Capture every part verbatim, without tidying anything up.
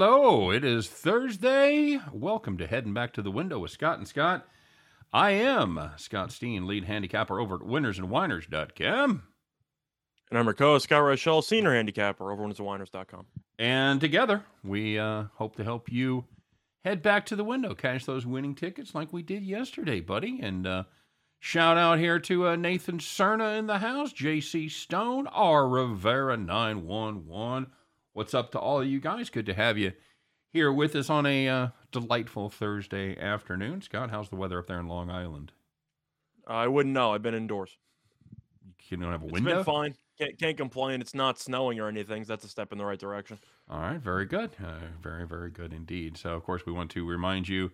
Hello, it is Thursday. Welcome to Heading Back to the Window with Scott and Scott. I am Scott Steen, lead handicapper over at winners and winers dot com. And I'm your co-host, Scott Rochelle, senior handicapper over at winners and winers dot com. And together, we uh, hope to help you head back to the window, cash those winning tickets like we did yesterday, buddy. And uh, shout out here to uh, Nathan Cerna in the house, J C Stone, R. Rivera nine one one. What's up to all of you guys? Good to have you here with us on a uh, delightful Thursday afternoon. Scott, how's the weather up there in Long Island? Uh, I wouldn't know. I've been indoors. You don't have a window? It's been fine. Can't, can't complain. It's not snowing or anything. So that's a step in the right direction. All right. Very good. Uh, very, very good indeed. So, of course, we want to remind you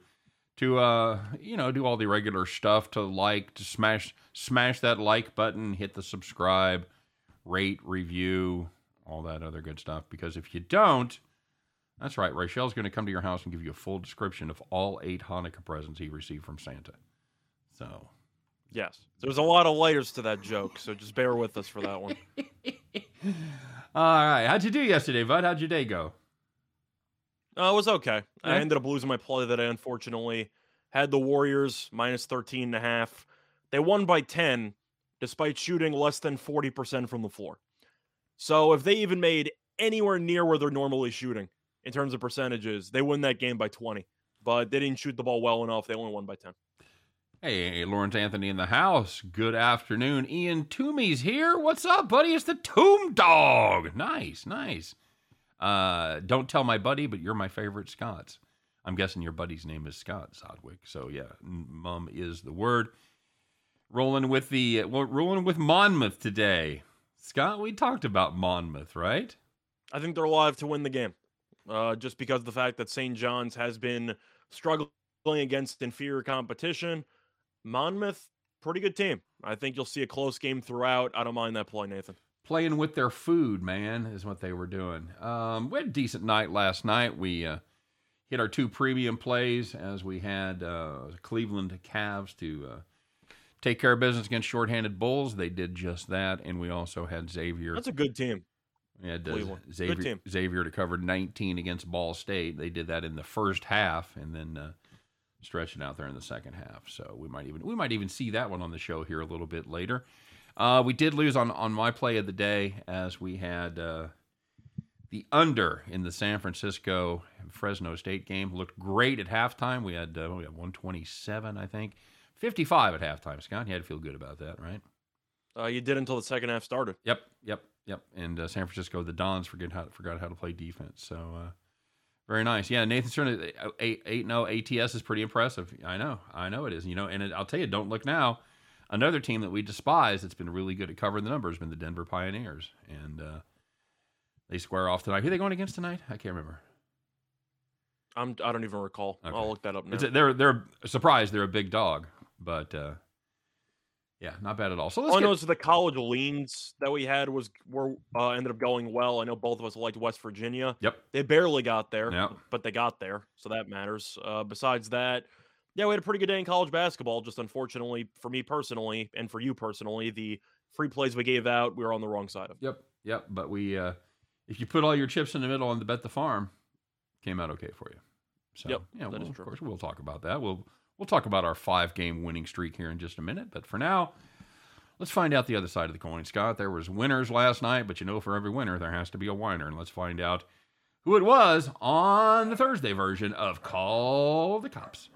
to, uh, you know, do all the regular stuff, to like, to smash, smash that like button, hit the subscribe, rate, review, all that other good stuff, because if you don't, that's right, Rachelle's going to come to your house and give you a full description of all eight Hanukkah presents he received from Santa. So, yes, there's a lot of layers to that joke, so just bear with us for that one. All right, how'd you do yesterday, bud? How'd your day go? Uh, it was okay. All right. I ended up losing my play that I unfortunately had the Warriors minus thirteen and a half. They won by ten, despite shooting less than forty percent from the floor. So if they even made anywhere near where they're normally shooting in terms of percentages, they win that game by twenty. But they didn't shoot the ball well enough. They only won by ten. Hey, Lawrence Anthony in the house. Good afternoon. Ian Toomey's here. What's up, buddy? It's the Tomb Dog. Nice, nice. Uh, don't tell my buddy, but you're my favorite Scots. I'm guessing your buddy's name is Scott Sodwick. So, yeah, mum is the word. Rolling with the, well, rolling with Monmouth today. Scott, we talked about Monmouth, right? I think they're alive to win the game, uh, just because of the fact that Saint John's has been struggling against inferior competition. Monmouth, pretty good team. I think you'll see a close game throughout. I don't mind that play, Nathan. Playing with their food, man, is what they were doing. Um, we had a decent night last night. We uh, hit our two premium plays as we had uh, Cleveland Cavs to Uh, take care of business against shorthanded Bulls. They did just that, and we also had Xavier. That's a good team. Yeah, it does. Xavier, good team. Xavier to cover nineteen against Ball State. They did that in the first half, and then uh, stretched it out there in the second half. So we might even we might even see that one on the show here a little bit later. Uh, we did lose on on my play of the day, as we had uh, the under in the San Francisco Fresno State game. Looked great at halftime. We had uh, we had one twenty-seven, I think. fifty-five at halftime, Scott. You had to feel good about that, right? Uh, you did until the second half started. Yep, yep, yep. And uh, San Francisco, the Dons forget how, forgot how to play defense. So, uh, very nice. Yeah, Nathan Cerna, eight and oh A T S is pretty impressive. I know. I know it is. You know, and it, I'll tell you, don't look now. Another team that we despise that's been really good at covering the numbers has been the Denver Pioneers. And uh, they square off tonight. Who are they going against tonight? I can't remember. I'm, I don't even recall. Okay. I'll look that up now. It's a, they're, they're surprised they're a big dog. But, uh, yeah, not bad at all. So let's I get... know so the college leans that we had was were uh, ended up going well. I know both of us liked West Virginia. Yep. They barely got there, yep. But they got there, so that matters. Uh, besides that, yeah, we had a pretty good day in college basketball, just unfortunately for me personally and for you personally, the free plays we gave out, we were on the wrong side of. Yep, yep. But we, uh, if you put all your chips in the middle on the Bet the Farm, came out okay for you. So, yep, yeah, that well, is true. Of course, we'll talk about that. We'll... We'll talk about our five-game winning streak here in just a minute, but for now, let's find out the other side of the coin, Scott. There was winners last night, but you know for every winner, there has to be a whiner, and let's find out who it was on the Thursday version of Call the Cops.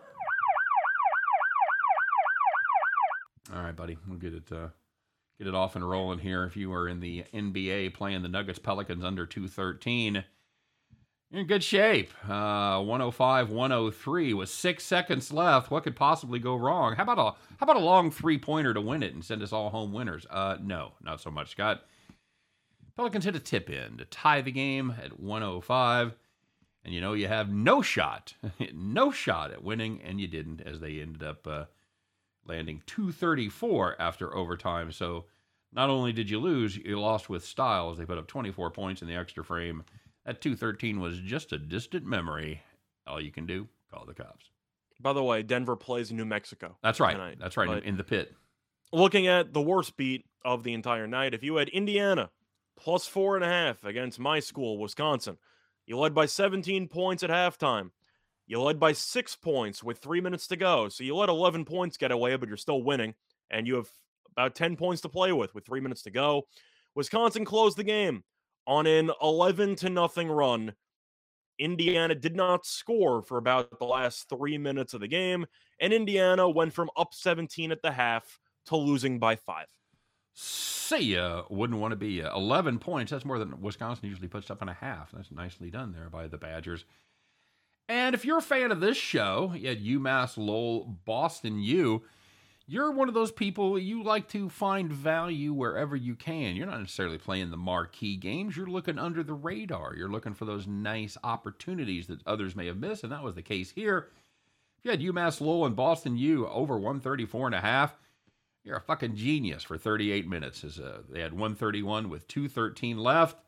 All right, buddy, we'll get it uh, get it off and rolling here. If you are in the N B A playing the Nuggets Pelicans under two thirteen, you're in good shape. Uh, one oh five one oh three with six seconds left. What could possibly go wrong? How about a how about a long three-pointer to win it and send us all home winners? Uh, no, not so much, Scott. Pelicans hit a tip-in to tie the game at one oh five, and you know you have no shot, no shot at winning, and you didn't, as they ended up uh, landing two thirty-four after overtime. So not only did you lose, you lost with style as they put up twenty-four points in the extra frame. That two thirteen was just a distant memory. All you can do, call the cops. By the way, Denver plays New Mexico. That's right. Tonight. That's right. But in the pit. Looking at the worst beat of the entire night, if you had Indiana plus four and a half against my school, Wisconsin, You led by seventeen points at halftime. You led by six points with three minutes to go. So you let eleven points get away, but you're still winning. And you have about ten points to play with with three minutes to go. Wisconsin closed the game on an eleven to nothing run. Indiana did not score for about the last three minutes of the game, and Indiana went from up seventeen at the half to losing by five. See ya. Wouldn't want to be ya. eleven points. That's more than Wisconsin usually puts up in a half. That's nicely done there by the Badgers. And if you're a fan of this show, you had UMass Lowell, Boston U, you're one of those people, you like to find value wherever you can. You're not necessarily playing the marquee games. You're looking under the radar. You're looking for those nice opportunities that others may have missed, and that was the case here. If you had UMass Lowell and Boston U over one thirty-four and a half, you're a fucking genius for thirty-eight minutes. As a, they had one thirty-one with two thirteen left.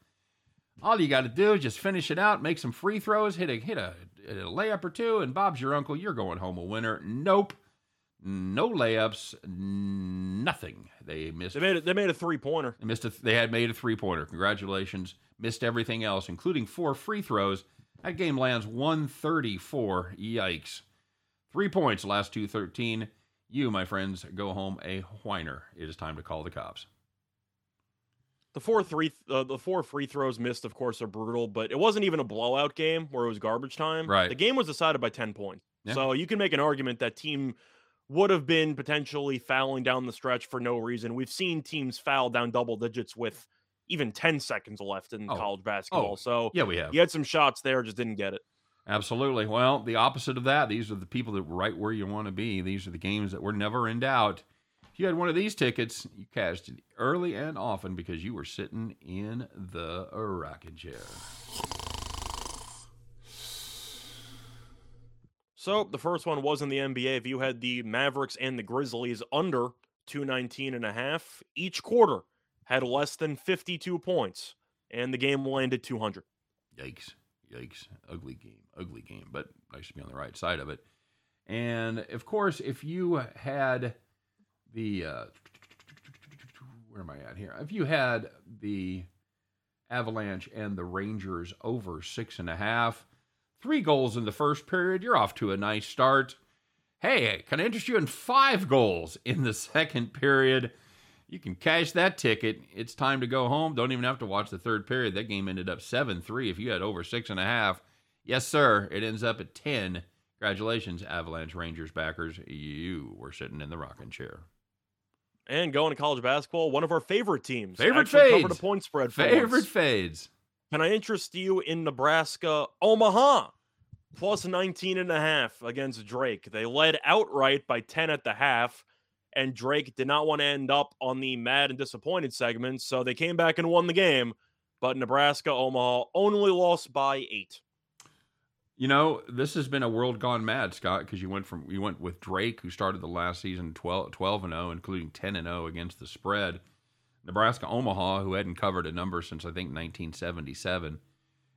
All you got to do is just finish it out, make some free throws, hit a, hit a, a layup or two, and Bob's your uncle. You're going home a winner. Nope. No layups, nothing. They missed. They made it. They made a three-pointer. They missed. A, they had made a three-pointer. Congratulations. Missed everything else, including four free throws. That game lands one thirty-four. Yikes! Three points. Last two thirteen. You, my friends, go home a whiner. It is time to call the cops. The four three, uh, the four free throws missed, of course, are brutal. But it wasn't even a blowout game where it was garbage time. Right. The game was decided by ten points. Yeah. So you can make an argument that team would have been potentially fouling down the stretch for no reason. We've seen teams foul down double digits with even ten seconds left in oh. college basketball. Oh. So yeah, we have. You had some shots there, just didn't get it. Absolutely. Well, the opposite of that, these are the people that were right where you want to be. These are the games that were never in doubt. If you had one of these tickets, you cashed it early and often because you were sitting in the rocking chair. So the first one was in the N B A. If you had the Mavericks and the Grizzlies under two nineteen and a half, each quarter had less than fifty-two points, and the game landed two hundred. Yikes. Yikes. Ugly game. Ugly game, but nice to be on the right side of it. And, of course, if you had the... Uh, where am I at here? If you had the Avalanche and the Rangers over six and a half... Three goals in the first period. You're off to a nice start. Hey, can I interest you in five goals in the second period? You can cash that ticket. It's time to go home. Don't even have to watch the third period. That game ended up seven three. If you had over six and a half, yes, sir, it ends up at ten. Congratulations, Avalanche Rangers backers. You were sitting in the rocking chair. And going to college basketball, one of our favorite teams. Favorite fades. Covered a point spread for favorite once. Fades. Can I interest you in Nebraska Omaha plus nineteen and a half against Drake? They led outright by ten at the half, and Drake did not want to end up on the mad and disappointed segment, so they came back and won the game, but Nebraska Omaha only lost by eight. You know, this has been a world gone mad, Scott, because you went from you went with Drake, who started the last season twelve and oh, including ten and oh against the spread. Nebraska Omaha, who hadn't covered a number since, I think, nineteen seventy-seven.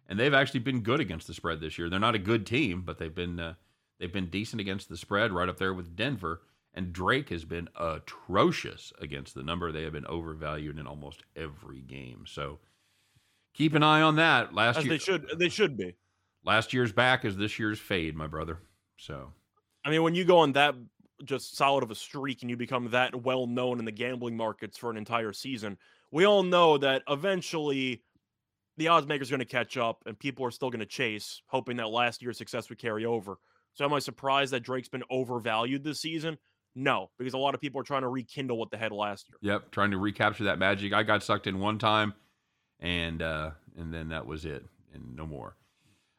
And they've actually been good against the spread this year. They're not a good team, but they've been uh, they've been decent against the spread, right up there with Denver. And Drake has been atrocious against the number. They have been overvalued in almost every game. So keep an eye on that. Last As year, they should, they should be. Last year's back is this year's fade, my brother. So, I mean, when you go on that just solid of a streak and you become that well known in the gambling markets for an entire season, we all know that eventually the odds maker's going to catch up and people are still going to chase, hoping that last year's success would carry over. So am I surprised that Drake's been overvalued this season? No, because a lot of people are trying to rekindle what they had last year. Yep. Trying to recapture that magic. I got sucked in one time and, uh, and then that was it and no more.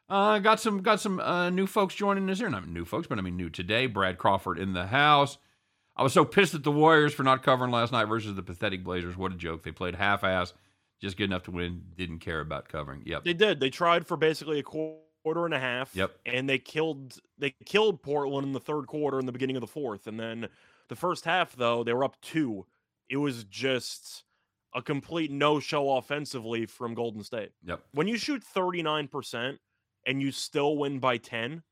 Uh, got some got some uh, new folks joining us here. Not new folks, but I mean new today. Brad Crawford in the house. I was so pissed at the Warriors for not covering last night versus the pathetic Blazers. What a joke. They played half-ass, just good enough to win, didn't care about covering. Yep. They did. They tried for basically a quarter and a half. Yep. And they killed they killed Portland in the third quarter and the beginning of the fourth. And then the first half, though, they were up two. It was just a complete no-show offensively from Golden State. Yep. When you shoot thirty-nine percent, and you still win by ten,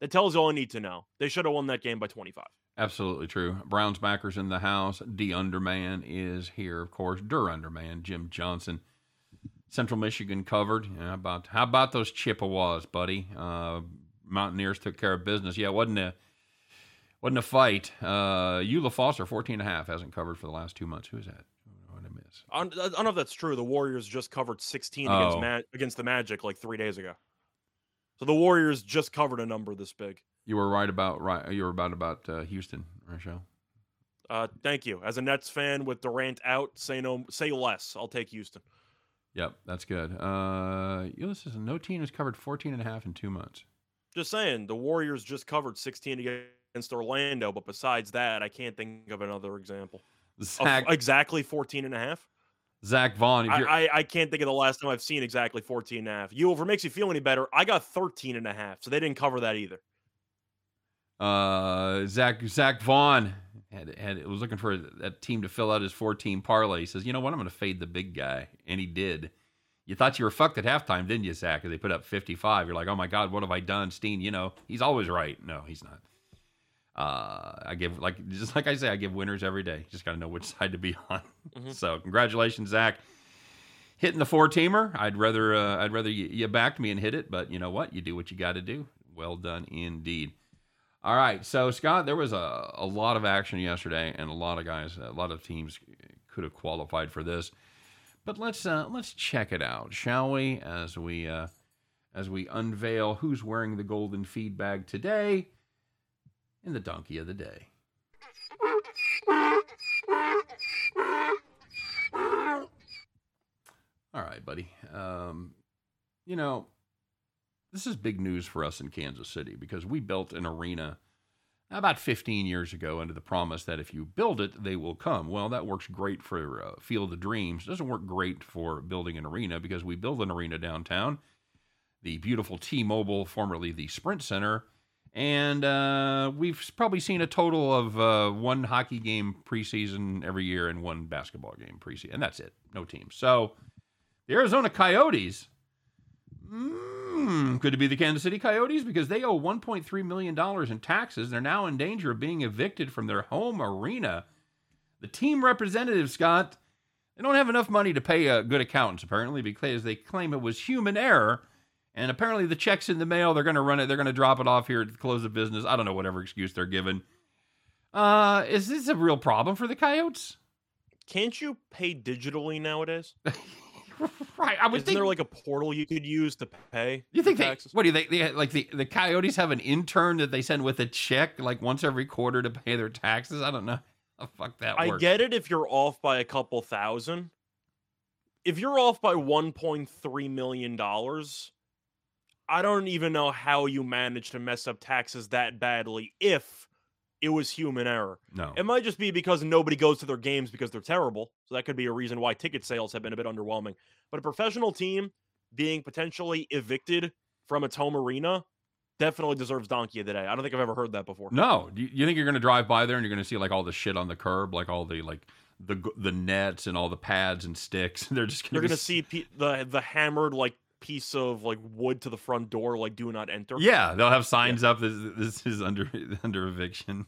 that tells all I need to know. They should have won that game by twenty-five. Absolutely true. Browns backers in the house. D Underman is here, of course. Der Underman, Jim Johnson. Central Michigan covered. Yeah, about how about those Chippewas, buddy? Uh, Mountaineers took care of business. Yeah, it wasn't a wasn't a fight. Uh, Eula Foster, fourteen and a half, hasn't covered for the last two months. Who is that? What did I miss? I don't know if that's true. The Warriors just covered sixteen oh. against Ma- against the Magic like three days ago. So the Warriors just covered a number this big. You were right about right. You were about about uh, Houston, Rochelle. Uh, thank you. As a Nets fan with Durant out, say no, say less. I'll take Houston. Yep, that's good. Uh, Ulysses, no team has covered fourteen and a half in two months. Just saying, the Warriors just covered sixteen against Orlando, but besides that, I can't think of another example. Zach, of exactly fourteen and a half? Zach Vaughn. If you're... I, I, I can't think of the last time I've seen exactly fourteen and a half. You, if it makes you feel any better, I got thirteen and a half, so they didn't cover that either. Uh, Zach Zach Vaughn had, had was looking for that team to fill out his four-team parlay. He says, you know what? I'm going to fade the big guy. And he did. You thought you were fucked at halftime, didn't you, Zach? Because they put up fifty-five. You're like, oh, my God, what have I done? Steen, you know, he's always right. No, he's not. Uh, I give, like, just like I say, I give winners every day. Just got to know which side to be on. Mm-hmm. So congratulations, Zach. Hitting the four-teamer. I'd rather, uh, I'd rather you, you backed me and hit it, but you know what? You do what you got to do. Well done indeed. All right, so, Scott, there was a, a lot of action yesterday, and a lot of guys, a lot of teams could have qualified for this. But let's uh, let's check it out, shall we, as we uh, as we unveil who's wearing the golden feed bag today in the donkey of the day. All right, buddy. Um, you know... This is big news for us in Kansas City because we built an arena about fifteen years ago under the promise that if you build it, they will come. Well, that works great for uh, Field of Dreams. It doesn't work great for building an arena because we build an arena downtown, the beautiful T-Mobile, formerly the Sprint Center, and uh, we've probably seen a total of uh, one hockey game preseason every year and one basketball game preseason, and that's it. No teams. So the Arizona Coyotes... Mm, could it be the Kansas City Coyotes? Because they owe one point three million dollars in taxes. They're now in danger of being evicted from their home arena. The team representative, Scott, they don't have enough money to pay uh, good accountants, apparently, because they claim it was human error. And apparently the check's in the mail. They're going to run it. They're going to drop it off here at the close of business. I don't know whatever excuse they're given. Uh, is this a real problem for the Coyotes? Can't you pay digitally nowadays? Right, I would Isn't think there like a portal you could use to pay. You think they? What do you think? They, like the, the Coyotes have an intern that they send with a check like once every quarter to pay their taxes. I don't know how the fuck that works. I get it if you're off by a couple thousand. If you're off by one point three million dollars, I don't even know how you manage to mess up taxes that badly if it was human error. No, it might just be because nobody goes to their games because they're terrible. So that could be a reason why ticket sales have been a bit underwhelming. But a professional team being potentially evicted from its home arena definitely deserves donkey of the day. I don't think I've ever heard that before. No. Do you think you're going to drive by there and you're going to see like all the shit on the curb, like all the, like the, the nets and all the pads and sticks. They're just going to be... see pe- the, the hammered, like, piece of like wood to the front door, like do not enter. Yeah, they'll have signs yeah. up. This, this is under under eviction.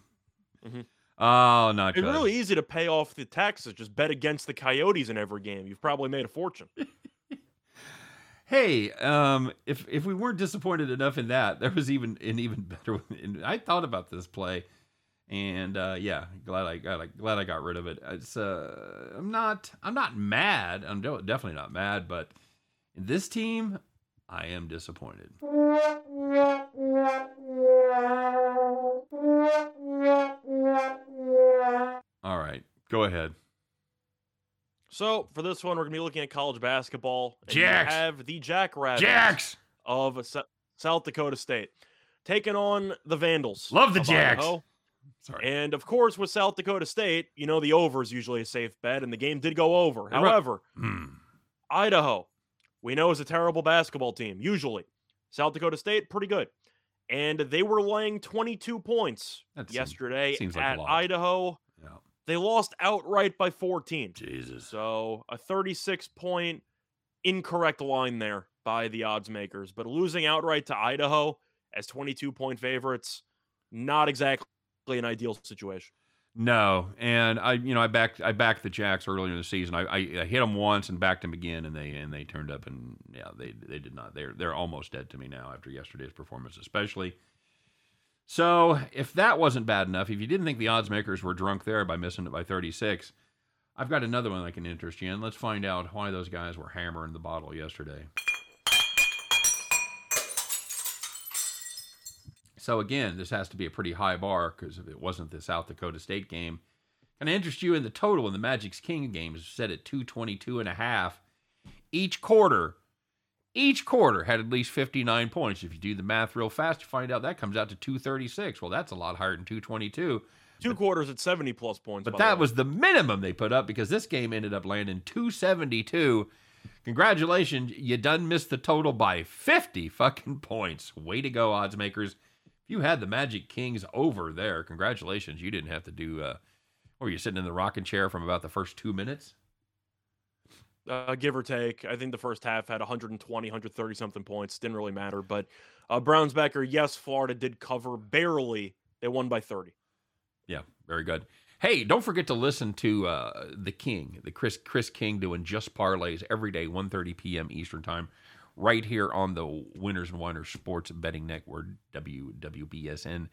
Mm-hmm. Oh, not good. It's really easy to pay off the taxes. Just bet against the Coyotes in every game. You've probably made a fortune. Hey, um, if if we weren't disappointed enough in that, there was even an even better one. I thought about this play, and uh, yeah, glad I got like glad I got rid of it. It's uh, I'm not I'm not mad. I'm definitely not mad, but. This team, I am disappointed. All right, go ahead. So, for this one, we're going to be looking at college basketball. And Jacks! You have the Jackrabbits Jacks! of South Dakota State taking on the Vandals. Love the Jacks! Idaho. Sorry. And, of course, with South Dakota State, you know the over is usually a safe bet, and the game did go over. However, hmm. Idaho. We know it's a terrible basketball team, usually. South Dakota State, pretty good. And they were laying twenty-two points that yesterday seems, seems at like Idaho. Yeah. They lost outright by fourteen. Jesus. So a thirty-six point incorrect line there by the odds makers. But losing outright to Idaho as twenty-two point favorites, not exactly an ideal situation. No, and I, you know, I backed I backed the Jacks earlier in the season. I, I, I hit them once and backed them again, and they and they turned up, and yeah, they they did not. They're they're almost dead to me now after yesterday's performance, especially. So if that wasn't bad enough, if you didn't think the odds makers were drunk there by missing it by thirty-six, I've got another one that can interest you in. Let's find out why those guys were hammering the bottle yesterday. So again, this has to be a pretty high bar because if it wasn't the South Dakota State game, can I interest you in the total in the Magic's King games set at two twenty-two and a half. Each quarter, each quarter had at least fifty-nine points. If you do the math real fast, you find out that comes out to two thirty-six. Well, that's a lot higher than two twenty-two. Two but, quarters at seventy plus points. But that the was the minimum they put up because this game ended up landing two seventy-two. Congratulations, you done missed the total by fifty fucking points. Way to go, odds makers. You had the Magic Kings over there. Congratulations. You didn't have to do, uh, what were you sitting in the rocking chair from about the first two minutes? Uh, give or take. I think the first half had one twenty, one thirty something points. Didn't really matter. But uh, Browns backer, yes, Florida did cover barely. They won by thirty. Yeah, very good. Hey, don't forget to listen to uh, the King, the Chris Chris King doing just parlays every day, one thirty p.m. Eastern time. Right here on the Winners and Winers Sports Betting Network, W W B S N.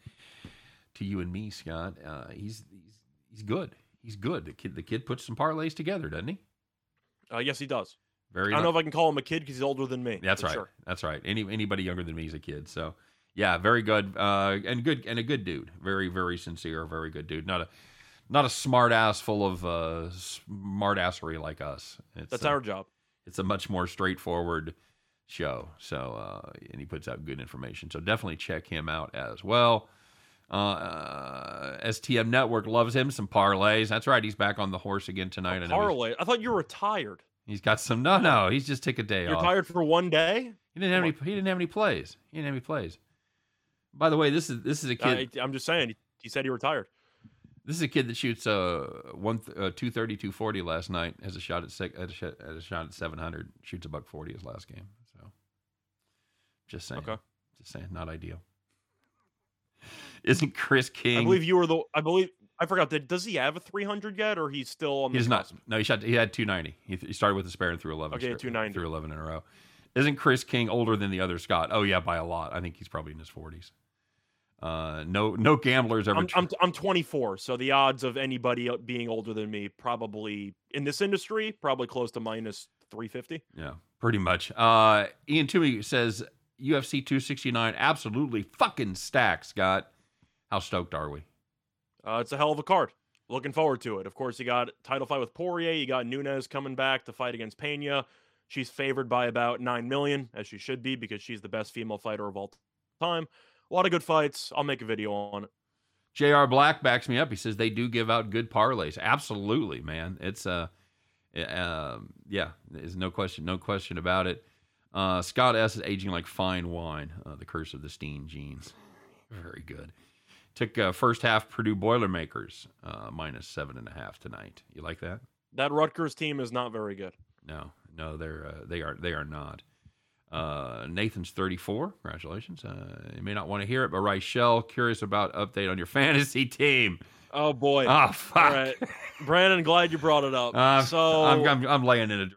To you and me, Scott, uh, he's, he's he's good. He's good. The kid the kid puts some parlays together, doesn't he? Uh, yes, he does. Very. I don't nice. know if I can call him a kid because he's older than me. That's right. Sure. That's right. Any anybody younger than me is a kid. So yeah, very good. Uh, and good and a good dude. Very very sincere. Very good dude. Not a not a smart ass full of uh, smart assery like us. It's That's a, our job. It's a much more straightforward show. So, uh, and he puts out good information. So definitely check him out as well. Uh, uh S T M Network loves him some parlays. That's right. He's back on the horse again tonight. A parlay. I, I thought you were retired. He's got some, no, no, he's just took a day You're off. You're tired for one day. He didn't have Come any, on. he didn't have any plays. He didn't have any plays. By the way, this is, this is a kid. I, I'm just saying, he, he said he retired. This is a kid that shoots uh one uh, two thirty, two forty last night, has a shot at six, at a shot at seven hundred, shoots a buck forty his last game. So just saying. Okay. Just saying, not ideal. Isn't Chris King? I believe you were the I believe I forgot that does he have a three hundred yet or he's still on the He's not. No, he shot he had two ninety. He, he started with a spare and threw eleven. Okay, straight, two ninety. Threw eleven in a row. Isn't Chris King older than the other Scott? Oh yeah, by a lot. I think he's probably in his forties. Uh, no, no gamblers ever. I'm, I'm, I'm twenty-four. So the odds of anybody being older than me, probably in this industry, probably close to minus three fifty. Yeah, pretty much. Uh, Ian Toomey says U F C two sixty-nine absolutely fucking stacks, Scott. How stoked are we? Uh, it's a hell of a card. Looking forward to it. Of course, you got title fight with Poirier. You got Nunes coming back to fight against Pena. She's favored by about nine million, as she should be, because she's the best female fighter of all time. A lot of good fights. I'll make a video on it. J R Black backs me up. He says they do give out good parlays. Absolutely, man. It's uh, uh yeah, there's no question, no question about it. Uh, Scott S is aging like fine wine. Uh, the curse of the Steen genes. Very good. Took uh, first half Purdue Boilermakers uh, minus seven and a half tonight. You like that? That Rutgers team is not very good. No, no, they're uh, they are they are not. Uh, Nathan's thirty-four. Congratulations. Uh, you may not want to hear it, but Rochelle, curious about update on your fantasy team. Oh boy. Oh fuck. All right. Brandon, glad you brought it up. Uh, so I'm, I'm, I'm laying in a,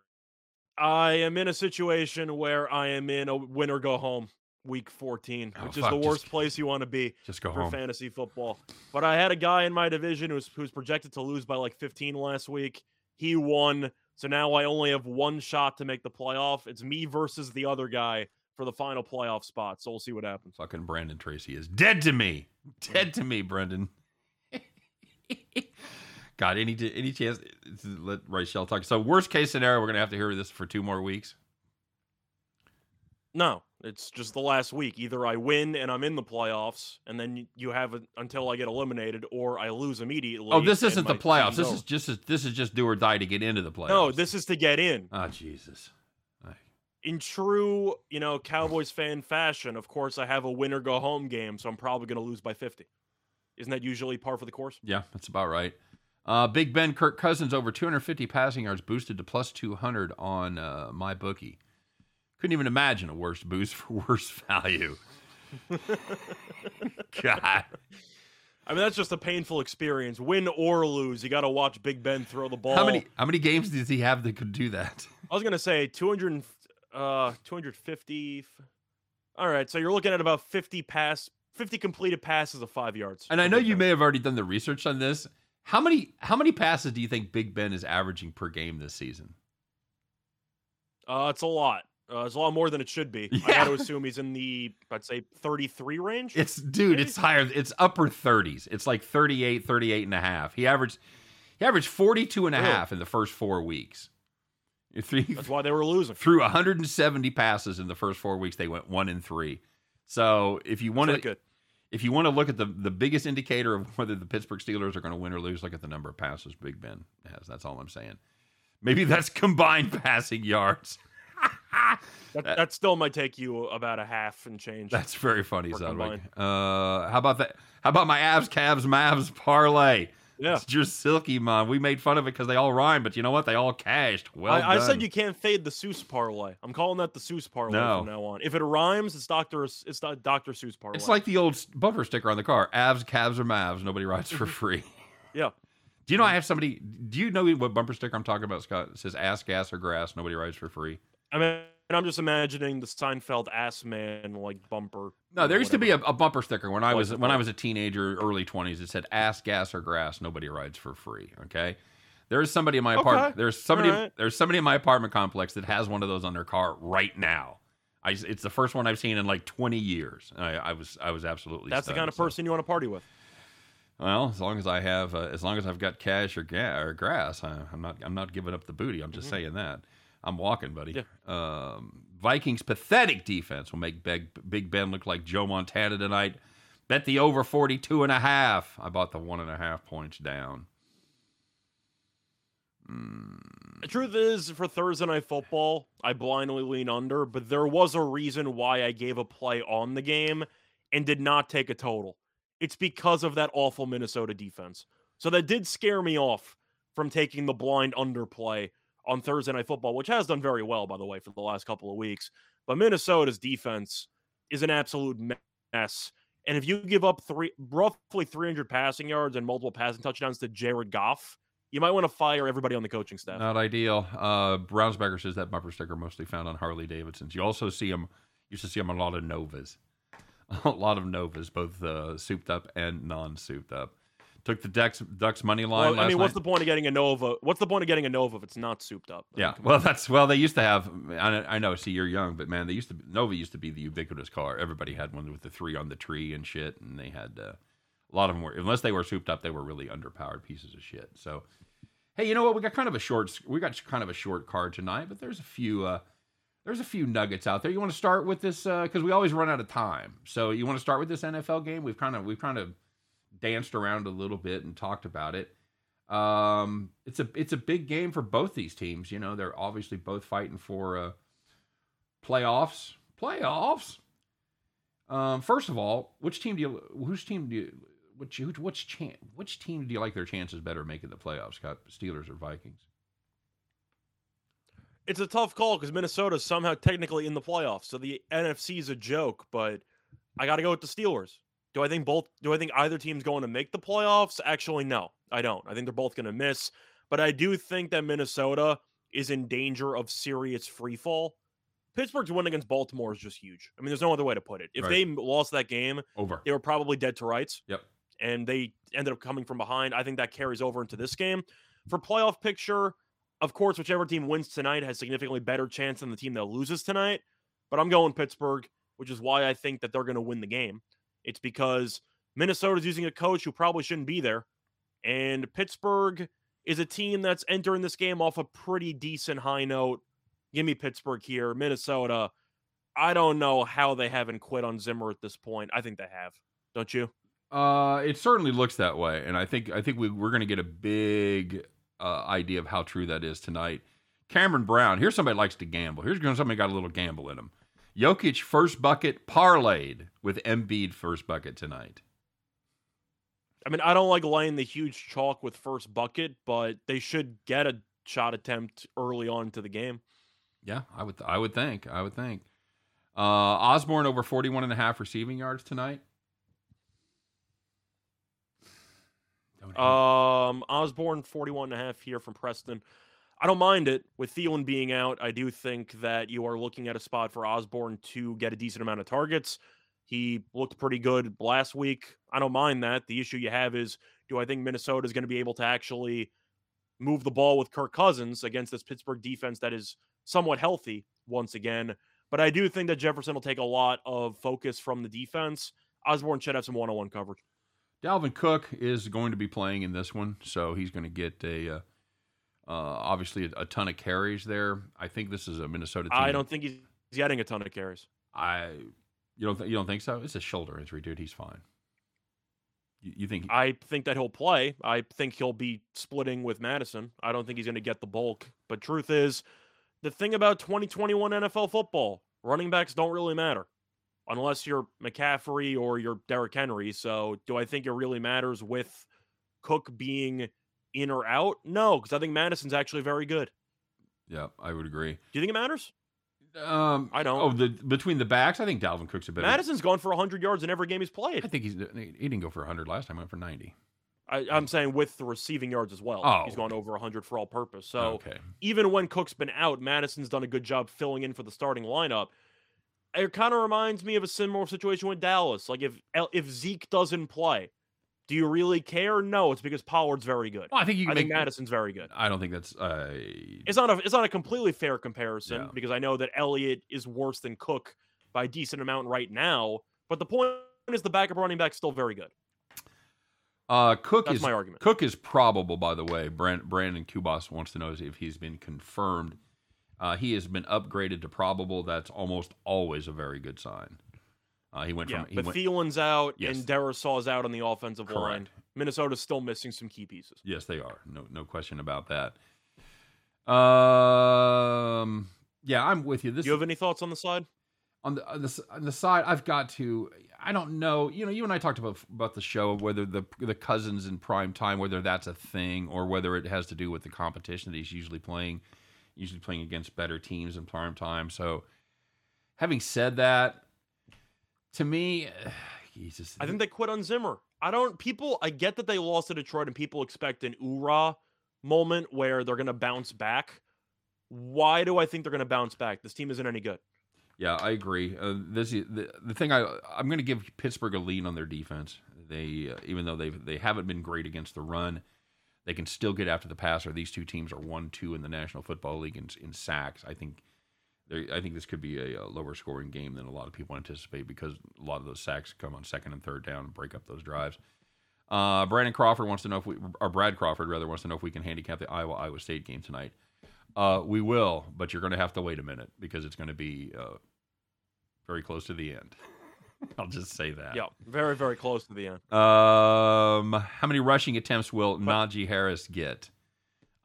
I am in a situation where I am in a win or go home week fourteen, oh, which fuck. is the worst just, place you want to be just go for home. Fantasy football. But I had a guy in my division who's, who's projected to lose by like fifteen last week. He won. So now I only have one shot to make the playoff. It's me versus the other guy for the final playoff spot. So we'll see what happens. Fucking Brandon Tracy is dead to me. Dead to me, Brendan. God, any any chance to let Rachel talk? So worst case scenario, we're going to have to hear this for two more weeks. No, it's just the last week. Either I win and I'm in the playoffs, and then you have it until I get eliminated, or I lose immediately. Oh, this isn't the playoffs. This is just this is just do or die to get into the playoffs. No, this is to get in. Oh, Jesus. Right. In true, you know, Cowboys fan fashion, of course, I have a win or go home game, so I'm probably going to lose by fifty. Isn't that usually par for the course? Yeah, that's about right. Uh, Big Ben, Kirk Cousins, over two hundred fifty passing yards, boosted to plus two hundred on uh, my bookie. Couldn't even imagine a worse boost for worse value. God. I mean, that's just a painful experience. Win or lose, you got to watch Big Ben throw the ball. How many how many games does he have that could do that? I was going to say two hundred, uh, two hundred fifty. All right, so you're looking at about fifty pass, fifty completed passes of five yards. And I know you may have already done the research on this. How many how many passes do you think Big Ben is averaging per game this season? Uh, it's a lot. Uh, it's a lot more than it should be. Yeah. I got to assume he's in the, I'd say, thirty-three range. It's dude, maybe? It's higher. It's upper thirties. It's like thirty-eight, thirty-eight and a half. He averaged, he averaged forty-two and a half in the first four weeks. Three, That's why they were losing. Through one hundred seventy passes in the first four weeks, they went one and three. So if you want to, if you want to look at the, the biggest indicator of whether the Pittsburgh Steelers are going to win or lose, look at the number of passes Big Ben has. That's all I'm saying. Maybe that's combined passing yards. That, that still might take you about a half and change. That's very funny, Zodwick. Uh, how about that? How about my abs, calves, mavs parlay? Yeah, it's your silky mom. We made fun of it because they all rhyme, but you know what? They all cashed. Well, I, I said you can't fade the Seuss parlay. I'm calling that the Seuss parlay no. from now on. If it rhymes, it's Doctor It's Doctor Seuss parlay. It's like the old bumper sticker on the car: abs, calves, or mavs. Nobody rides for free. Yeah. Do you know I have somebody? Do you know what bumper sticker I'm talking about, Scott? It says ass, gas, or grass. Nobody rides for free. I mean, I'm just imagining the Seinfeld ass man like bumper. No, there used whatever. to be a, a bumper sticker when I was when I was a teenager, early twenties. It said ass, gas, or grass. Nobody rides for free. Okay, there is somebody in my okay. apartment. There's somebody. Right. There's somebody in my apartment complex that has one of those on their car right now. I, it's the first one I've seen in like twenty years. I, I was I was absolutely. That's stunned, the kind of so. person you want to party with. Well, as long as I have, uh, as long as I've got cash or, ga- or grass, I, I'm not I'm not giving up the booty. I'm just mm-hmm. saying that. I'm walking, buddy. Yeah. Um, Vikings' pathetic defense will make Big, Big Ben look like Joe Montana tonight. Bet the over forty-two and a half. I bought the one and a half points down. Mm. The truth is, for Thursday Night Football, I blindly lean under, but there was a reason why I gave a play on the game and did not take a total. It's because of that awful Minnesota defense. So that did scare me off from taking the blind under play on Thursday Night Football, which has done very well, by the way, for the last couple of weeks. But Minnesota's defense is an absolute mess. And if you give up three, roughly three hundred passing yards and multiple passing touchdowns to Jared Goff, you might want to fire everybody on the coaching staff. Not ideal. Uh, Brownsbacker says that bumper sticker mostly found on Harley Davidsons. You also see them, you used to see them on a lot of Novas. A lot of Novas, both uh, souped up and non-souped up. Took the Ducks, Ducks money line. Well, I mean, last what's night. the point of getting a Nova? What's the point of getting a Nova if it's not souped up? Yeah, well, that's well. They used to have. I, I know. See, you're young, but man, they used to Nova used to be the ubiquitous car. Everybody had one with the three on the tree and shit. And they had uh, a lot of them were, unless they were souped up, they were really underpowered pieces of shit. So, hey, you know what? We got kind of a short. We got kind of a short card tonight, but there's a few. Uh, there's a few nuggets out there. You want to start with this because uh, we always run out of time. So you want to start with this N F L game? We've kind of we've kind of. danced around a little bit and talked about it. Um, it's a it's a big game for both these teams. You know, they're obviously both fighting for uh, playoffs. Playoffs. Um, first of all, which team do you? Whose team do you? Which which chan, Which team do you like their chances better of making the playoffs? Scott, Steelers or Vikings? It's a tough call because Minnesota's somehow technically in the playoffs, so the N F C's a joke. But I got to go with the Steelers. Do I think both? Do I think either team's going to make the playoffs? Actually, no, I don't. I think they're both going to miss. But I do think that Minnesota is in danger of serious freefall. Pittsburgh's win against Baltimore is just huge. I mean, there's no other way to put it. If right. they lost that game, over, they were probably dead to rights. Yep. And they ended up coming from behind. I think that carries over into this game. For playoff picture, of course, whichever team wins tonight has significantly better chance than the team that loses tonight. But I'm going Pittsburgh, which is why I think that they're going to win the game. It's because Minnesota's using a coach who probably shouldn't be there. And Pittsburgh is a team that's entering this game off a pretty decent high note. Give me Pittsburgh here. Minnesota, I don't know how they haven't quit on Zimmer at this point. I think they have. Don't you? Uh, it certainly looks that way. And I think I think we, we're going to get a big uh, idea of how true that is tonight. Cameron Brown, here's somebody that likes to gamble. Here's somebody got a little gamble in him. Jokic first bucket parlayed with Embiid first bucket tonight. I mean, I don't like laying the huge chalk with first bucket, but they should get a shot attempt early on to the game. Yeah, I would. I would think. I would think. Uh, Osborne over forty-one and a half receiving yards tonight. Um, Osborne, forty-one and a half here from Preston. I don't mind it. With Thielen being out, I do think that you are looking at a spot for Osborne to get a decent amount of targets. He looked pretty good last week. I don't mind that. The issue you have is, do I think Minnesota is going to be able to actually move the ball with Kirk Cousins against this Pittsburgh defense that is somewhat healthy once again? But I do think that Jefferson will take a lot of focus from the defense. Osborne should have some one-on-one coverage. Dalvin Cook is going to be playing in this one, so he's going to get a uh... – Uh, obviously, a, a ton of carries there. I think this is a Minnesota team. I don't think he's getting a ton of carries. I, you don't, th- you don't think so? It's a shoulder injury, dude. He's fine. You, you think? He- I think that he'll play. I think he'll be splitting with Madison. I don't think he's going to get the bulk. But truth is, the thing about twenty twenty-one N F L football, running backs don't really matter, unless you're McCaffrey or you're Derrick Henry. So, do I think it really matters with Cook being in or out? No, because I think Madison's actually very good. Yeah, I would agree. Do you think it matters? Um, I don't. Oh, the between the backs, I think Dalvin Cook's a better. Madison's gone for one hundred yards in every game he's played. I think he's he didn't go for one hundred last time. He went for ninety. I, I'm saying with the receiving yards as well. Oh. He's gone over one hundred for all purpose. So okay. Even when Cook's been out, Madison's done a good job filling in for the starting lineup. It kind of reminds me of a similar situation with Dallas. Like if if Zeke doesn't play, do you really care? No, it's because Pollard's very good. Well, I think you can I make, think Madison's very good. I don't think that's uh... it's not a it's not a completely fair comparison, yeah, because I know that Elliott is worse than Cook by a decent amount right now. But the point is, the backup running back's still very good. Uh, Cook that's is my argument. Cook is probable, by the way. Brand, Brandon Kubas wants to know if he's been confirmed. Uh, he has been upgraded to probable. That's almost always a very good sign. Uh, he went yeah, from he but went, Thielen's out yes. and Derisaw's out on the offensive Correct. line. Minnesota's still missing some key pieces. Yes, they are. No, no question about that. Um, yeah, I'm with you. This you have is, any thoughts on the side? On the, on the on the side, I've got to. I don't know. You know, you and I talked about about the show whether the the Cousins in prime time, whether that's a thing or whether it has to do with the competition that he's usually playing, usually playing against better teams in prime time. So, having said that, to me, Jesus. I think they quit on Zimmer. I don't, people, I get that they lost to Detroit and people expect an oorah moment where they're going to bounce back. Why do I think they're going to bounce back? This team isn't any good. Yeah, I agree. Uh, this the, the thing I, I'm going to give Pittsburgh a lead on their defense. They, uh, even though they they haven't been great against the run, they can still get after the passer. These two teams are one, two in the National Football League in, in sacks. I think I think this could be a, a lower scoring game than a lot of people anticipate because a lot of those sacks come on second and third down and break up those drives. Uh, Brandon Crawford wants to know if we, or Brad Crawford rather, wants to know if we can handicap the Iowa Iowa State game tonight. Uh, we will, but you're going to have to wait a minute because it's going to be uh, very close to the end. I'll just say that. Yeah, very, very close to the end. Um, how many rushing attempts will but- Najee Harris get?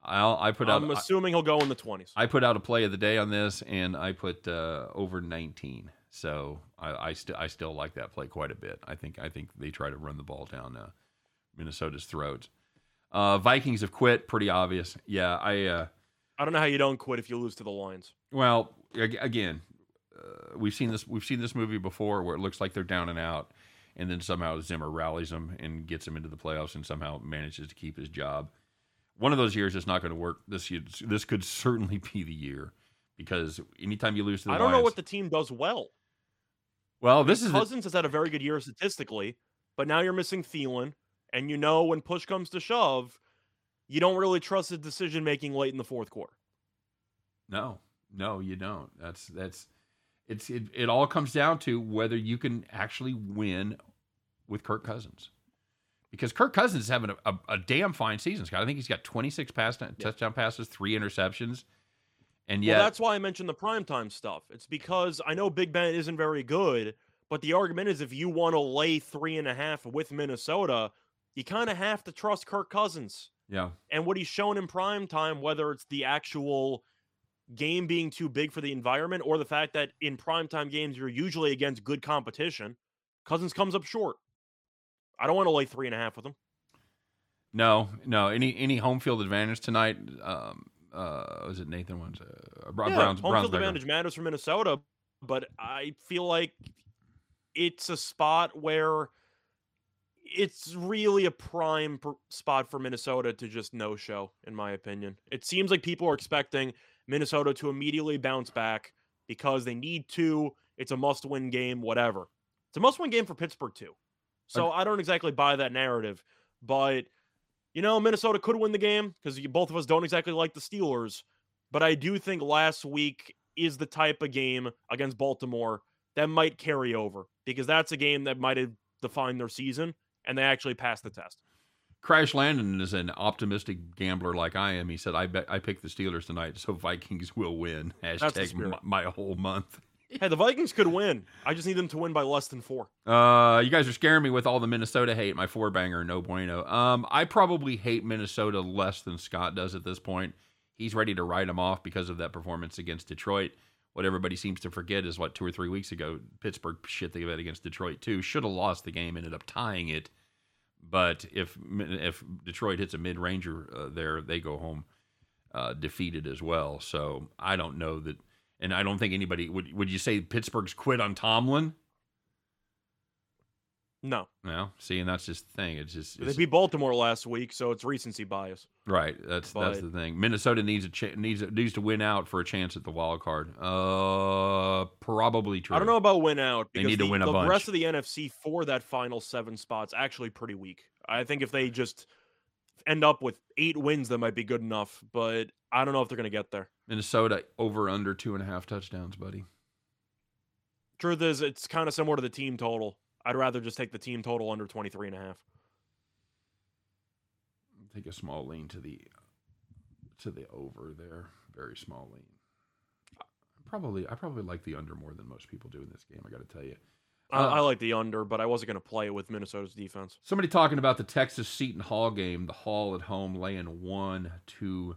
I'll, I put out, I'm assuming he'll go in the twenties. I put out a play of the day on this, and I put uh, over nineteen. So I, I still I still like that play quite a bit. I think I think they try to run the ball down uh, Minnesota's throats. Uh, Vikings have quit, pretty obvious. Yeah, I. Uh, I don't know how you don't quit if you lose to the Lions. Well, again, uh, we've seen this we've seen this movie before where it looks like they're down and out, and then somehow Zimmer rallies them and gets them into the playoffs, and somehow manages to keep his job. One of those years is not going to work. This year, this could certainly be the year because anytime you lose to the I don't Lions, know what the team does well. Well, this Cousins is Cousins has had a very good year statistically, but now you're missing Thielen, and you know when push comes to shove, you don't really trust the decision making late in the fourth quarter. No, no, you don't. That's that's it's it. It all comes down to whether you can actually win with Kirk Cousins. Because Kirk Cousins is having a, a, a damn fine season, Scott. I think he's got twenty-six pass, yeah. touchdown passes, three interceptions. And yet, well, that's why I mentioned the primetime stuff. It's because I know Big Ben isn't very good, but the argument is if you want to lay three and a half with Minnesota, you kind of have to trust Kirk Cousins. Yeah. And what he's shown in primetime, whether it's the actual game being too big for the environment or the fact that in primetime games you're usually against good competition, Cousins comes up short. I don't want to lay three and a half with them. No, no. Any any home field advantage tonight? Um, uh, was it Nathan? One's uh, Brown's. Yeah, home Brown's field advantage matters for Minnesota, but I feel like it's a spot where it's really a prime per- spot for Minnesota to just no-show, in my opinion. It seems like people are expecting Minnesota to immediately bounce back because they need to. It's a must-win game, whatever. It's a must-win game for Pittsburgh, too. So okay. I don't exactly buy that narrative. But, you know, Minnesota could win the game because both of us don't exactly like the Steelers. But I do think last week is the type of game against Baltimore that might carry over, because that's a game that might have defined their season, and they actually passed the test. Crash Landon is an optimistic gambler like I am. He said, I bet I picked the Steelers tonight, so Vikings will win. Hashtag my, my whole month. Hey, the Vikings could win. I just need them to win by less than four. Uh, you guys are scaring me with all the Minnesota hate. My four banger, no bueno. Um, I probably hate Minnesota less than Scott does at this point. He's ready to write them off because of that performance against Detroit. What everybody seems to forget is what two or three weeks ago, Pittsburgh shit they bet against Detroit too. Should have lost the game, ended up tying it. But if if Detroit hits a mid-ranger uh, there, they go home uh, defeated as well. So I don't know that. And I don't think anybody would. Would you say Pittsburgh's quit on Tomlin? No, no. See, and that's just the thing. It's just it's, they beat Baltimore last week, so it's recency bias. Right. That's but, that's the thing. Minnesota needs a cha- needs a, needs to win out for a chance at the wild card. Uh, probably true. I don't know about win out. Because they need the, to win a the bunch. The rest of the N F C for that final seven spots actually pretty weak. I think if they just end up with eight wins, that might be good enough. But I don't know if they're going to get there. Minnesota over under two and a half touchdowns, buddy. Truth is, it's kind of similar to the team total. I'd rather just take the team total under twenty-three and a half. Take a small lean to the to the over there. Very small lean. Probably, I probably like the under more than most people do in this game, I got to tell you. Uh, I like the under, but I wasn't going to play with Minnesota's defense. Somebody talking about the Texas Seton Hall game, the Hall at home laying one to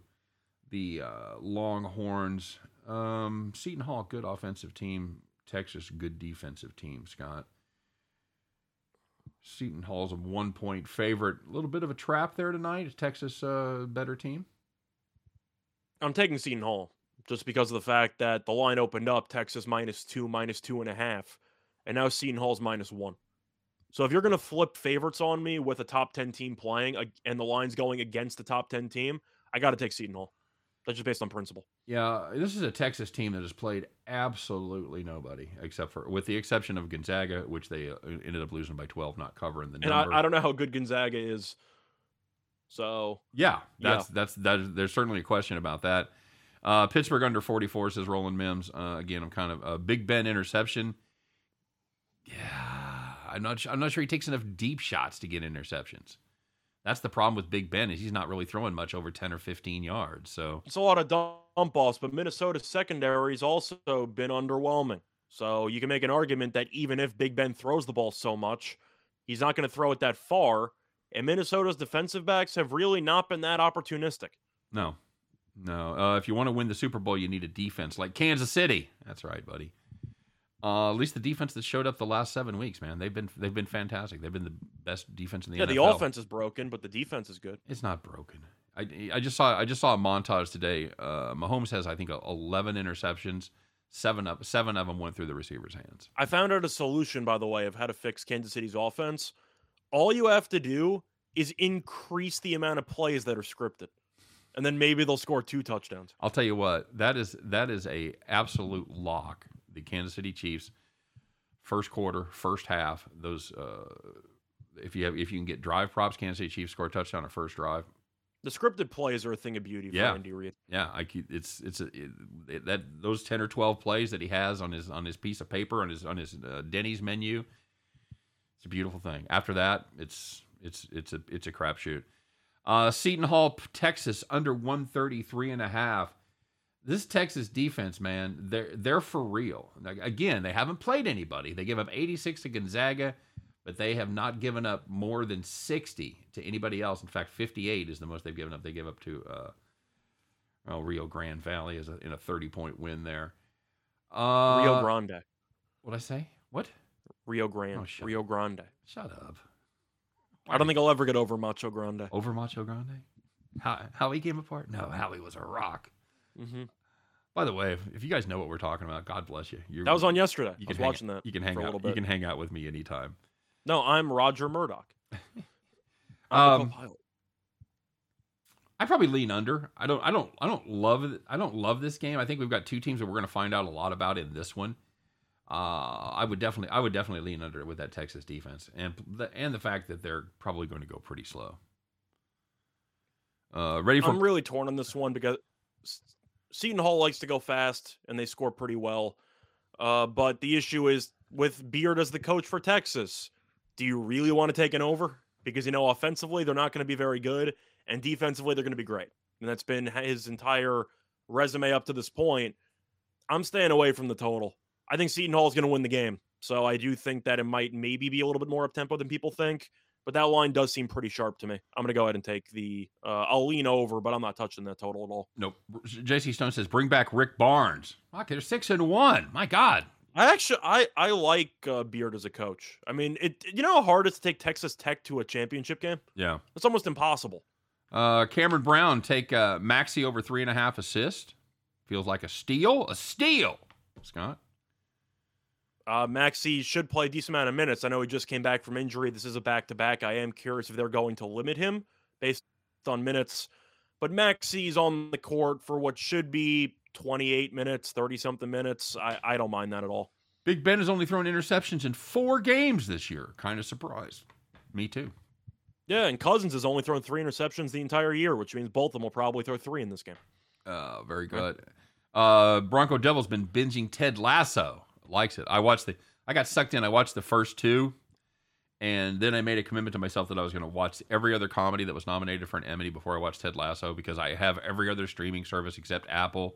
the uh, Longhorns. Um, Seton Hall, good offensive team. Texas, good defensive team, Scott. Seton Hall's a one-point favorite. A little bit of a trap there tonight. Is Texas a uh, better team? I'm taking Seton Hall just because of the fact that the line opened up. Texas minus two, minus two and a half. And now Seton Hall's minus one. So if you're going to flip favorites on me with a top ten team playing and the line's going against the top ten team, I got to take Seton Hall. That's just based on principle. Yeah, this is a Texas team that has played absolutely nobody, except for with the exception of Gonzaga, which they ended up losing by twelve, not covering the number. And I, I don't know how good Gonzaga is. So yeah, that's yeah. that's that. There's certainly a question about that. Uh, Pittsburgh under forty-four, says Roland Mims. Uh, again, I'm kind of a uh, Big Ben interception. Yeah, I'm not. I'm not sure he takes enough deep shots to get interceptions. That's the problem with Big Ben, is he's not really throwing much over ten or fifteen yards. So it's a lot of dump offs, but Minnesota's secondary's also been underwhelming. So you can make an argument that even if Big Ben throws the ball so much, he's not going to throw it that far. And Minnesota's defensive backs have really not been that opportunistic. No, no. Uh, if you want to win the Super Bowl, you need a defense like Kansas City. That's right, buddy. Uh, at least the defense that showed up the last seven weeks, man, they've been they've been fantastic. They've been the best defense in the yeah, N F L. Yeah, the offense is broken, but the defense is good. It's not broken. I, I just saw I just saw a montage today. Uh, Mahomes has I think eleven interceptions. Seven up, seven of them went through the receiver's hands. I found out a solution, by the way, of how to fix Kansas City's offense. All you have to do is increase the amount of plays that are scripted, and then maybe they'll score two touchdowns. I'll tell you what, that is that is a absolute lock. The Kansas City Chiefs, first quarter, first half. Those, uh, if you have, if you can get drive props, Kansas City Chiefs score a touchdown on first drive. The scripted plays are a thing of beauty. Yeah, for Andy Reid. Yeah, I keep, it's it's a, it, that those ten or twelve plays that he has on his on his piece of paper on his on his uh, Denny's menu. It's a beautiful thing. After that, it's it's it's a it's a crapshoot. Uh, Seton Hall, Texas, under one thirty-three and a half. This Texas defense, man, they're they're for real. Again, they haven't played anybody. They give up eighty-six to Gonzaga, but they have not given up more than sixty to anybody else. In fact, fifty-eight is the most they've given up. They give up to uh, well, Rio Grande Valley is a, in a thirty-point win there. Uh, Rio Grande. What'd I say? What? Rio Grande. Oh, Rio up. Grande. Shut up. I don't think I'll ever get over Macho Grande. Over Macho Grande? How, how he came apart? No, how he was a rock. Mm-hmm. By the way, if you guys know what we're talking about, God bless you. You're, that was on yesterday. You I was watching out, that. You can hang out. You can hang out with me anytime. No, I'm Roger Murdoch. um, I probably lean under. I don't. I don't. I don't love. I don't love this game. I think we've got two teams that we're going to find out a lot about in this one. Uh, I would definitely. I would definitely lean under with that Texas defense, and the, and the fact that they're probably going to go pretty slow. Uh, ready for? I'm really torn on this one because Seton Hall likes to go fast and they score pretty well, uh, but the issue is with Beard as the coach for Texas. Do you really want to take an over? Because, you know, offensively, they're not going to be very good, and defensively, they're going to be great. And that's been his entire resume up to this point. I'm staying away from the total. I think Seton Hall is going to win the game. So I do think that it might maybe be a little bit more up-tempo than people think, but that line does seem pretty sharp to me. I'm going to go ahead and take the uh, – I'll lean over, but I'm not touching that total at all. Nope. J C Stone says, bring back Rick Barnes. Okay, they're six and one. My God. I actually, I, I like uh, Beard as a coach. I mean, it. You know how hard it's to take Texas Tech to a championship game? Yeah. It's almost impossible. Uh, Cameron Brown, take uh, Maxey over three and a half assist. Feels like a steal. A steal, Scott. Uh, Maxey should play a decent amount of minutes. I know he just came back from injury. This is a back-to-back. I am curious if they're going to limit him based on minutes. But Maxey's on the court for what should be twenty-eight minutes, thirty-something minutes. I, I don't mind that at all. Big Ben has only thrown interceptions in four games this year. Kind of surprised. Me too. Yeah, and Cousins has only thrown three interceptions the entire year, which means both of them will probably throw three in this game. Uh, very good. Uh, Bronco Devil's been binging Ted Lasso. Likes it. I watched the. I got sucked in. I watched the first two, and then I made a commitment to myself that I was going to watch every other comedy that was nominated for an Emmy before I watched Ted Lasso, because I have every other streaming service except Apple.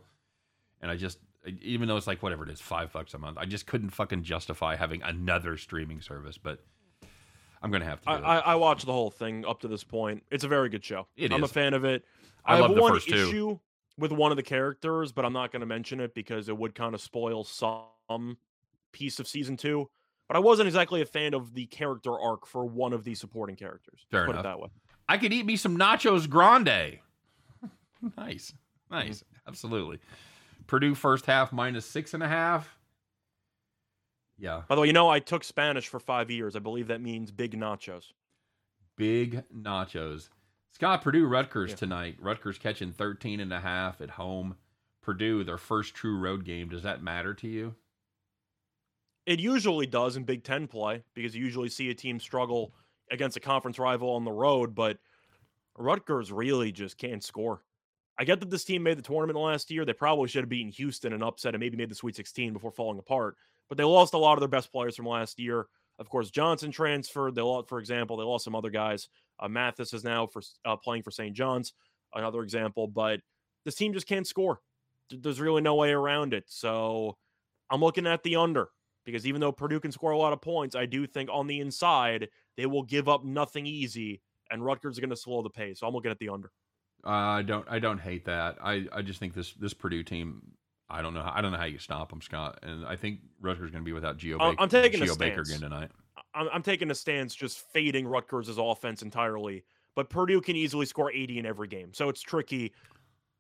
And I just, even though it's like, whatever it is, five bucks a month, I just couldn't fucking justify having another streaming service, but I'm going to have to do I, that. I, I watched the whole thing up to this point. It's a very good show. It I'm is. a fan of it. I, I love have the one first issue two. with one of the characters, but I'm not going to mention it because it would kind of spoil some piece of season two. But I wasn't exactly a fan of the character arc for one of the supporting characters. Fair put enough. It that way. I could eat me some nachos grande. Nice. Nice. Mm-hmm. Absolutely. Purdue first half minus six and a half. Yeah. By the way, you know, I took Spanish for five years. I believe that means big nachos. Big nachos. Scott, Purdue, Rutgers yeah. tonight. Rutgers catching thirteen and a half at home. Purdue, their first true road game. Does that matter to you? It usually does in Big Ten play, because you usually see a team struggle against a conference rival on the road, but Rutgers really just can't score. I get that this team made the tournament last year. They probably should have beaten Houston and upset and maybe made the Sweet sixteen before falling apart. But they lost a lot of their best players from last year. Of course, Johnson transferred. They lost, for example, they lost some other guys. Uh, Mathis is now for uh, playing for Saint John's, another example. But this team just can't score. There's really no way around it. So I'm looking at the under, because even though Purdue can score a lot of points, I do think on the inside they will give up nothing easy, and Rutgers are going to slow the pace. So I'm looking at the under. Uh, I don't. I don't hate that. I, I just think this this Purdue team. I don't know. I don't know how you stop them, Scott. And I think Rutgers is going to be without Geo Baker. I'm taking Geo a stance. Baker again tonight. I'm, I'm taking a stance, just fading Rutgers' offense entirely. But Purdue can easily score eighty in every game, so it's tricky.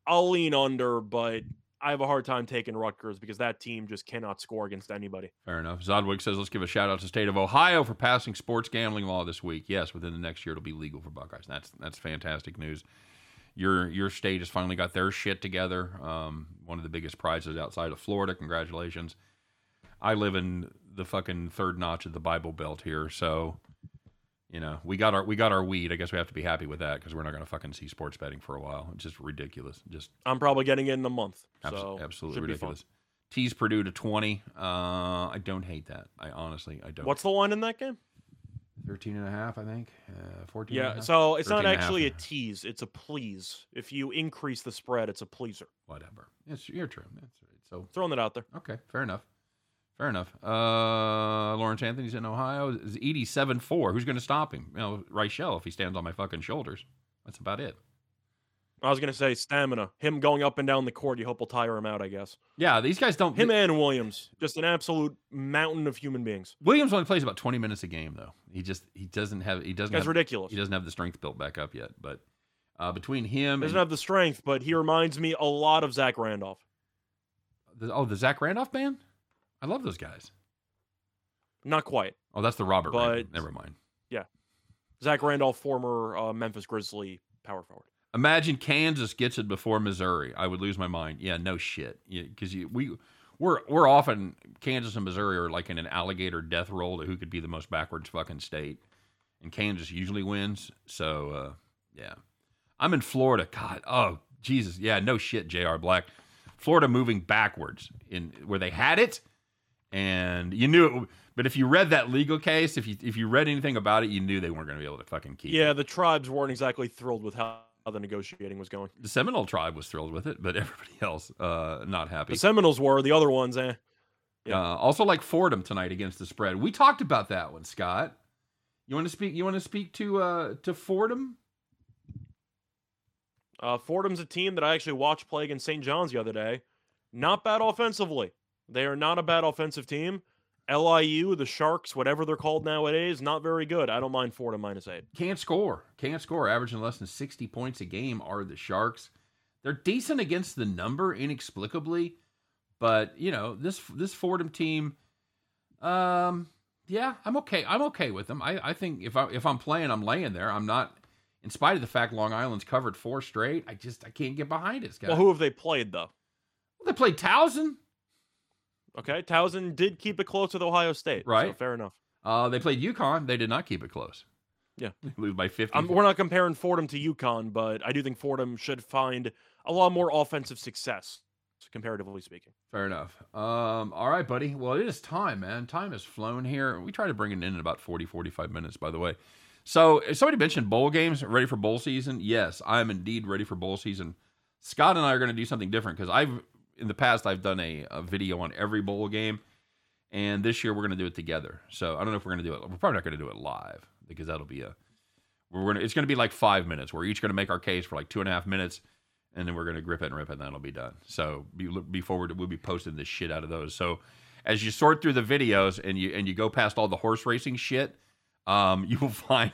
I'll lean under, but I have a hard time taking Rutgers because that team just cannot score against anybody. Fair enough. Zodwig says, let's give a shout out to the state of Ohio for passing sports gambling law this week. Yes, within the next year it'll be legal for Buckeyes. That's that's fantastic news. Your your state has finally got their shit together. Um, one of the biggest prizes outside of Florida. Congratulations. I live in the fucking third notch of the Bible Belt here, so you know we got our we got our weed. I guess we have to be happy with that, because we're not going to fucking see sports betting for a while. It's just ridiculous. Just I'm probably getting it in a month. Abso- so absolutely ridiculous. Tease Purdue to twenty. Uh, I don't hate that. I honestly I don't. What's the line in that game? Thirteen and a half, I think. Uh, Fourteen. Yeah, and a half? So it's not actually a tease; it's a please. If you increase the spread, it's a pleaser. Whatever. It's your turn. That's right. So throwing it out there. Okay, fair enough. Fair enough. Uh, Lawrence Anthony's in Ohio. Is eighty-seven four. Who's going to stop him? You know, Rochelle, if he stands on my fucking shoulders. That's about it. I was going to say stamina. Him going up and down the court. You hope will tire him out, I guess. Yeah, these guys don't. Him and Williams, just an absolute mountain of human beings. Williams only plays about twenty minutes a game, though. He just he doesn't have he doesn't. That's have, ridiculous. He doesn't have the strength built back up yet. But uh, between him, he doesn't and, have the strength, but he reminds me a lot of Zach Randolph. The, oh, the Zach Randolph band. I love those guys. Not quite. Oh, that's the Robert. But Randolph. Never mind. Yeah. Zach Randolph, former uh, Memphis Grizzly power forward. Imagine Kansas gets it before Missouri. I would lose my mind. Yeah, no shit. Because yeah, we we're we're often Kansas and Missouri are like in an alligator death roll to who could be the most backwards fucking state, and Kansas usually wins. So uh, yeah, I'm in Florida. God, oh Jesus, yeah, no shit. J R Black, Florida moving backwards in where they had it, and you knew it. But if you read that legal case, if you if you read anything about it, you knew they weren't going to be able to fucking keep. Yeah, it. The tribes weren't exactly thrilled with how. how the negotiating was going. The Seminole tribe was thrilled with it, but everybody else uh, not happy. The Seminoles were, the other ones, eh. Yeah. Uh, also like Fordham tonight against the spread. We talked about that one, Scott. You want to speak you want to speak to uh, to Fordham? Uh, Fordham's a team that I actually watched play against Saint John's the other day. Not bad offensively. They are not a bad offensive team. L I U, the Sharks, whatever they're called nowadays, not very good. I don't mind Fordham minus eight. Can't score. Can't score. Averaging less than sixty points a game are the Sharks. They're decent against the number, inexplicably. But, you know, this this Fordham team, um, yeah, I'm okay. I'm okay with them. I, I think if, I, if I'm playing, I'm laying there. I'm not, in spite of the fact Long Island's covered four straight, I just I can't get behind it, Scott. Well, who have they played, though? Well, they played Towson. Okay, Towson did keep it close with Ohio State, right? So fair enough. Uh, they played UConn. They did not keep it close. Yeah, they lose by fifty. Um, we're not comparing Fordham to UConn, but I do think Fordham should find a lot more offensive success, comparatively speaking. Fair enough. Um, all right, buddy. Well, it is time, man. Time has flown here. We try to bring it in in about forty, forty-five minutes, by the way. So somebody mentioned bowl games. Ready for bowl season? Yes, I am indeed ready for bowl season. Scott and I are going to do something different because I've. In the past, I've done a, a video on every bowl game, and this year we're going to do it together. So I don't know if we're going to do it. We're probably not going to do it live because that'll be a. We're going to. It's going to be like five minutes. We're each going to make our case for like two and a half minutes, and then we're going to grip it and rip it, and that'll be done. So be, be forward. We'll be posting the shit out of those. So as you sort through the videos and you and you go past all the horse racing shit, um, you will find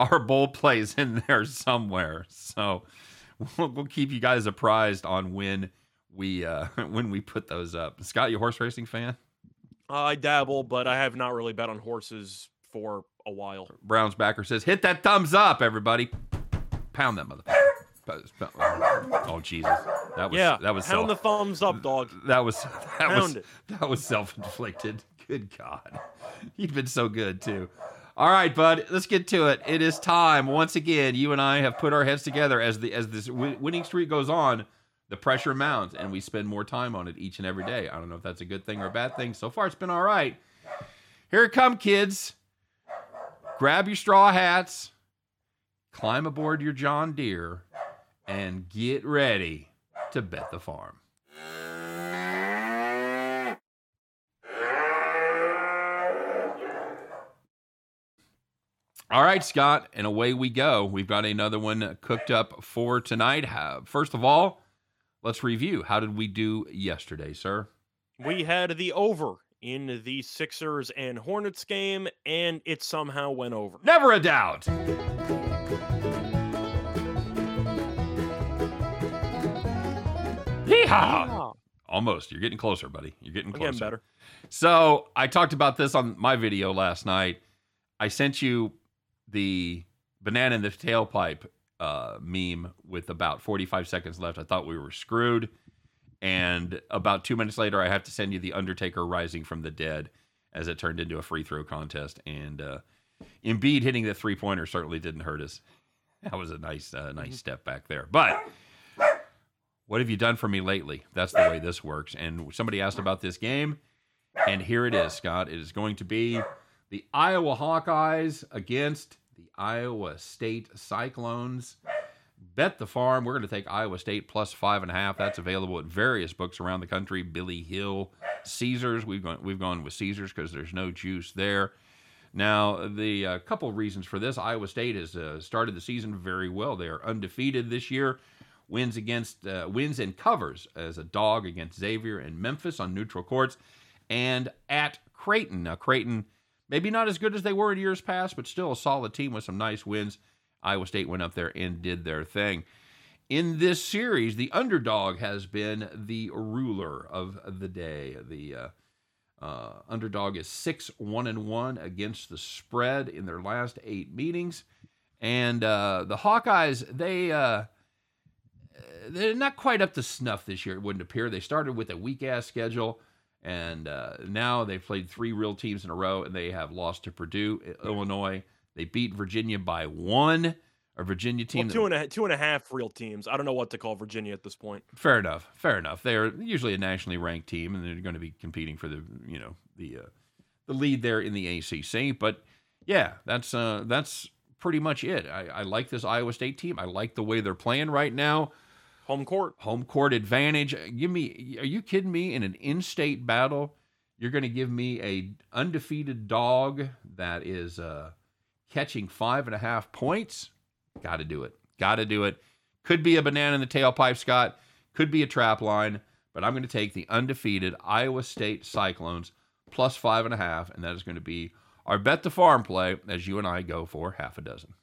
our bowl plays in there somewhere. So we'll, we'll keep you guys apprised on when. We uh, when we put those up. Scott, you a horse racing fan? I dabble, but I have not really bet on horses for a while. Brown's backer says, "Hit that thumbs up, everybody! Pound that motherfucker!" Oh Jesus, that was yeah. That was pound self- the thumbs up, dog. That was that pound was it. That was self-inflicted. Good God, you've been so good too. All right, bud, let's get to it. It is time once again. You and I have put our heads together as the as this w- winning streak goes on. The pressure mounts, and we spend more time on it each and every day. I don't know if that's a good thing or a bad thing. So far, it's been all right. Here it comes, kids. Grab your straw hats, climb aboard your John Deere, and get ready to bet the farm. All right, Scott, and away we go. We've got another one cooked up for tonight. First of all, let's review. How did we do yesterday, sir? We had the over in the Sixers and Hornets game, and it somehow went over. Never a doubt. Yeehaw! Almost. You're getting closer, buddy. You're getting closer. Getting better. So I talked about this on my video last night. I sent you the banana in the tailpipe Uh, meme with about forty-five seconds left. I thought we were screwed. And about two minutes later, I have to send you the Undertaker rising from the dead as it turned into a free throw contest. And uh, Embiid hitting the three-pointer certainly didn't hurt us. That was a nice uh, nice step back there. But what have you done for me lately? That's the way this works. And somebody asked about this game, and here it is, Scott. It is going to be the Iowa Hawkeyes against the Iowa State Cyclones. Bet the farm. We're going to take Iowa State plus five and a half. That's available at various books around the country. Billy Hill, Caesars. We've gone, we've gone with Caesars because there's no juice there. Now, the uh, couple reasons for this. Iowa State has uh, started the season very well. They are undefeated this year. Wins against uh, wins and covers as a dog against Xavier and Memphis on neutral courts, and at Creighton. Now, Creighton. Maybe not as good as they were in years past, but still a solid team with some nice wins. Iowa State went up there and did their thing. In this series, the underdog has been the ruler of the day. The uh, Uh, underdog is six one and one against the spread in their last eight meetings, and uh, the Hawkeyes they uh, they're not quite up to snuff this year. It wouldn't appear. They started with a weak ass schedule, and uh, now they've played three real teams in a row, and they have lost to Purdue, Illinois. They beat Virginia by one. A Virginia team, well, two and a two and a half real teams. I don't know what to call Virginia at this point. Fair enough, fair enough. They are usually a nationally ranked team, and they're going to be competing for the you know the uh, the lead there in the A C C. But yeah, that's uh, that's pretty much it. I, I like this Iowa State team. I like the way they're playing right now. Home court, home court advantage. Give me, are you kidding me? In an in-state battle, you're going to give me a undefeated dog that is uh, catching five and a half points. Got to do it. Got to do it. Could be a banana in the tailpipe, Scott. Could be a trap line, but I'm going to take the undefeated Iowa State Cyclones plus five and a half, and that is going to be our bet the farm play as you and I go for half a dozen.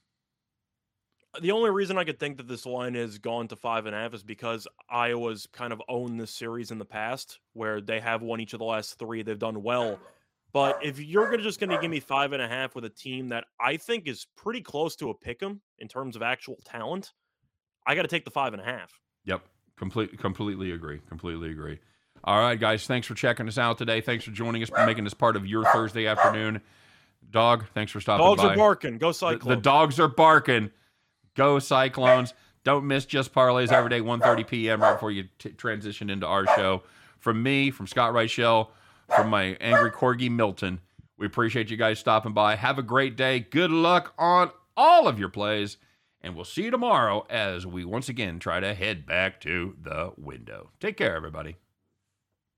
The only reason I could think that this line has gone to five and a half is because Iowa's kind of owned this series in the past where they have won each of the last three. They've done well. But if you're gonna just going to give me five and a half with a team that I think is pretty close to a pick'em in terms of actual talent, I got to take the five and a half. Yep, completely, completely agree. Completely agree. All right, guys, thanks for checking us out today. Thanks for joining us, for making this part of your Thursday afternoon. Dog, thanks for stopping dogs by. Dogs are barking. Go Cyclones. The, the dogs are barking. Go Cyclones. Don't miss Just Parlays every day, one thirty p.m. right before you t- transition into our show. From me, from Scott Rochelle, from my angry corgi, Milton. We appreciate you guys stopping by. Have a great day. Good luck on all of your plays. And we'll see you tomorrow as we once again try to head back to the window. Take care, everybody.